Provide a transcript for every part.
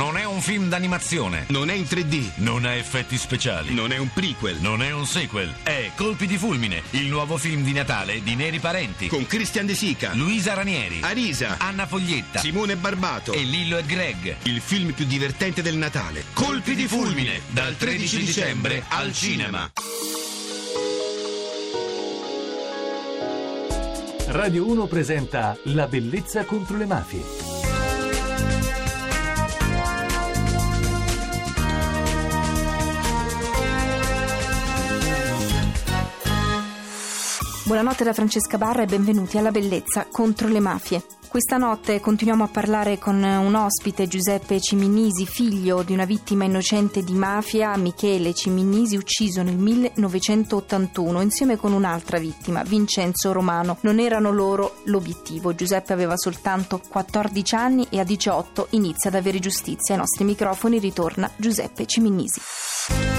Non è un film d'animazione. Non è in 3D. Non ha effetti speciali. Non è un prequel. Non è un sequel. È Colpi di Fulmine, il nuovo film di Natale di Neri Parenti. Con Christian De Sica, Luisa Ranieri, Arisa, Anna Foglietta, Simone Barbato e Lillo e Greg. Il film più divertente del Natale. Colpi di Fulmine, dal 13 dicembre al cinema. Radio 1 presenta La bellezza contro le mafie. Buonanotte da Francesca Barra e benvenuti alla Bellezza contro le mafie. Questa notte continuiamo a parlare con un ospite, Giuseppe Ciminisi, figlio di una vittima innocente di mafia, Michele Ciminisi, ucciso nel 1981 insieme con un'altra vittima, Vincenzo Romano. Non erano loro l'obiettivo. Giuseppe aveva soltanto 14 anni e a 18 inizia ad avere giustizia. Ai nostri microfoni ritorna Giuseppe Ciminisi.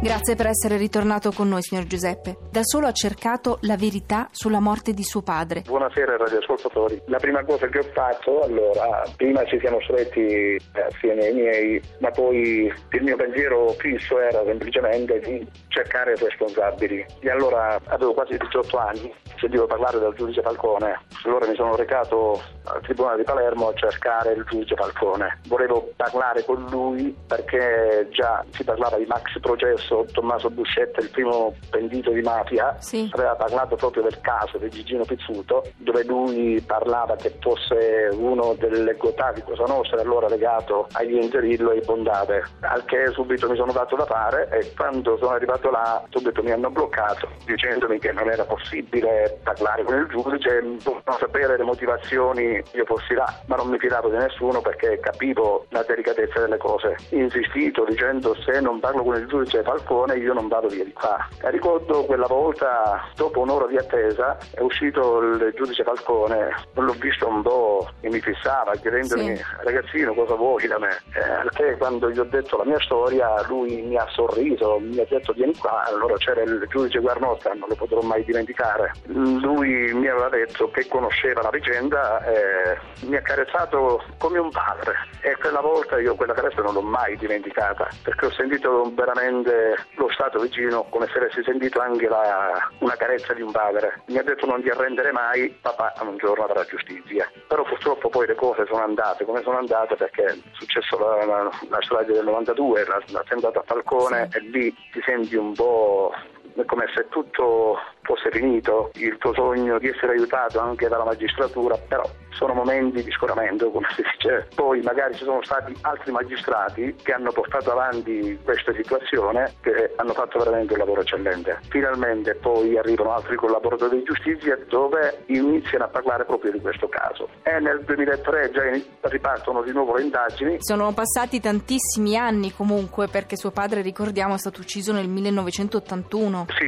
Grazie per essere ritornato con noi, signor Giuseppe. Da solo ha cercato la verità sulla morte di suo padre. Buonasera, radioascoltatori. La prima cosa che ho fatto, allora, prima ci siamo stretti assieme ai miei, ma poi il mio pensiero fisso era semplicemente di cercare responsabili. E allora avevo quasi 18 anni, sentivo parlare del giudice Falcone. Allora mi sono recato al Tribunale di Palermo a cercare il giudice Falcone. Volevo parlare con lui perché già si parlava di maxi processo. Tommaso Buscetta, il primo pentito di mafia, sì, aveva parlato proprio del caso di Gigino Pizzuto, dove lui parlava che fosse uno delle gotà di Cosa Nostra, allora legato agli Interillo e ai Bondate, al che subito mi sono dato da fare e quando sono arrivato là subito mi hanno bloccato dicendomi che non era possibile parlare con il giudice, non sapere le motivazioni, io fossi là, ma non mi fidavo di nessuno perché capivo la delicatezza delle cose. Insistito dicendo: se non parlo con il giudice io non vado via di qua. Ricordo quella volta, dopo un'ora di attesa, è uscito il giudice Falcone, l'ho visto un po' e mi fissava chiedendomi: sì, ragazzino, cosa vuoi da me? Perché quando gli ho detto la mia storia lui mi ha sorriso, mi ha detto: vieni qua. Allora c'era il giudice Guarnotta, non lo potrò mai dimenticare, lui mi aveva detto che conosceva la vicenda, mi ha carezzato come un padre e quella volta io quella carezza non l'ho mai dimenticata perché ho sentito veramente lo stato vicino, come se avessi sentito anche una carezza di un padre. Mi ha detto: non ti arrendere mai, papà un giorno avrà giustizia. Però purtroppo poi le cose sono andate come sono andate, perché è successo la strage del 92, l'attentato a Falcone, sì, e lì ti senti un po' come se tutto fosse finito, il tuo sogno di essere aiutato anche dalla magistratura, però sono momenti di scoramento, come si dice. Poi magari ci sono stati altri magistrati che hanno portato avanti questa situazione, che hanno fatto veramente un lavoro eccellente. Finalmente poi arrivano altri collaboratori di giustizia dove iniziano a parlare proprio di questo caso e nel 2003 già ripartono di nuovo le indagini. Sono passati tantissimi anni comunque, perché suo padre, ricordiamo, è stato ucciso nel 1981. Sì,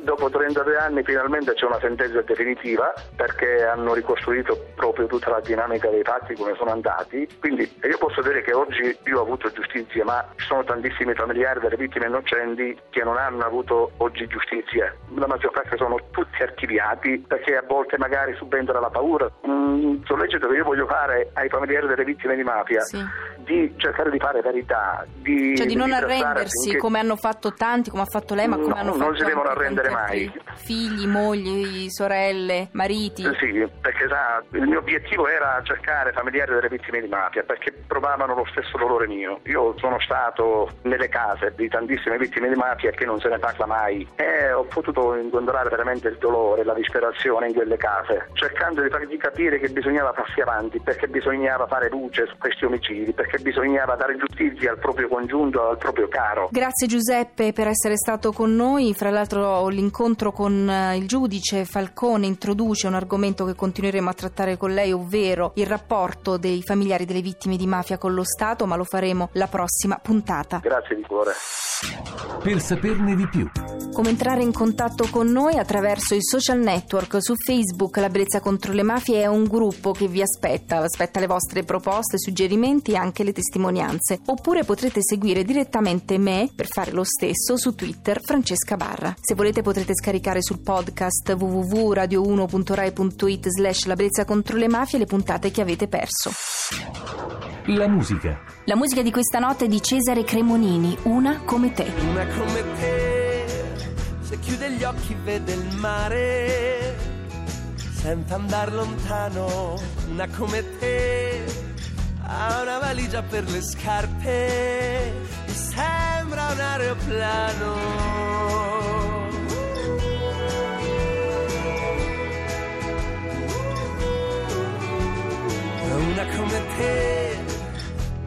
dopo 32 anni finalmente c'è una sentenza definitiva, perché hanno ricostruito proprio tutta la dinamica dei fatti, come sono andati. Quindi io posso dire che oggi io ho avuto giustizia, ma ci sono tantissimi familiari delle vittime innocenti che non hanno avuto oggi giustizia. La maggior parte sono tutti archiviati perché a volte magari subentra la paura. Un sollecito che io voglio fare ai familiari delle vittime di mafia, sì, di cercare di fare verità, di non arrendersi, finché... come hanno fatto tanti, come ha fatto lei, ma come hanno fatto... Non si devono arrendere mai. Figli, mogli, sorelle, mariti. Sì, perché sa, il mio obiettivo era cercare familiari delle vittime di mafia perché provavano lo stesso dolore mio. Io sono stato nelle case di tantissime vittime di mafia che non se ne parla mai e ho potuto incontrare veramente il dolore, la disperazione in quelle case, cercando di fargli capire che bisognava farsi avanti, perché bisognava fare luce su questi omicidi, perché bisognava dare giustizia al proprio congiunto, al proprio caro. Grazie Giuseppe per essere stato con noi. Fra l'altro l'incontro con il giudice Falcone introduce un argomento che continueremo a trattare con lei, ovvero il rapporto dei familiari delle vittime di mafia con lo Stato, ma lo faremo la prossima puntata. Grazie di cuore. Per saperne di più, come entrare in contatto con noi attraverso i social network. Su Facebook La Bellezza contro le mafie è un gruppo che vi aspetta le vostre proposte, suggerimenti e anche le testimonianze, oppure potrete seguire direttamente me per fare lo stesso su Twitter, Francesca Barra. Se volete potrete scaricare sul podcast www.radio1.rai.it/La Bellezza contro le mafie le puntate che avete perso. La musica di questa notte è di Cesare Cremonini, Una come te. Una come te, se chiude gli occhi vede il mare, senza andar lontano. Una come te, ha una valigia per le scarpe, mi sembra un aeroplano. Una come te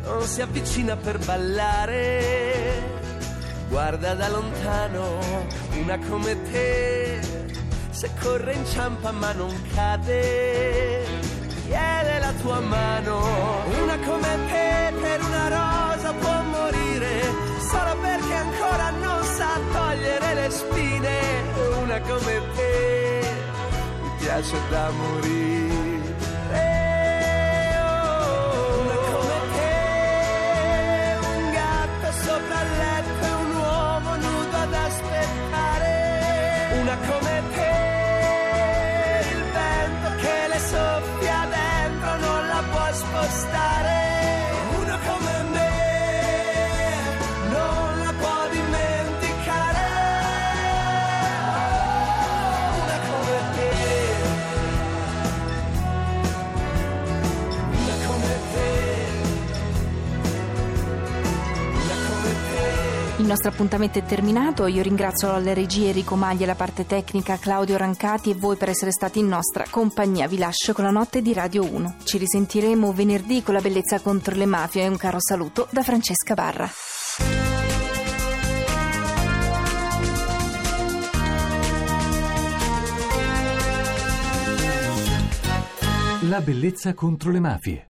non si avvicina per ballare, guarda da lontano. Una come te, se corre inciampa ma non cade, tiene la tua mano. Una come te per una rosa può morire, solo perché ancora non sa togliere le spine. Una come te mi piace da morire. Una come te, il vento che le soffia dentro non la può spostare. Una come me, non la può dimenticare. Una come te, una come te, una come te. Il nostro appuntamento è terminato, io ringrazio alle regie Enrico Maglia, la parte tecnica Claudio Rancati e voi per essere stati in nostra compagnia. Vi lascio con la notte di Radio 1. Ci risentiremo venerdì con La Bellezza contro le mafie e un caro saluto da Francesca Barra. La Bellezza contro le mafie.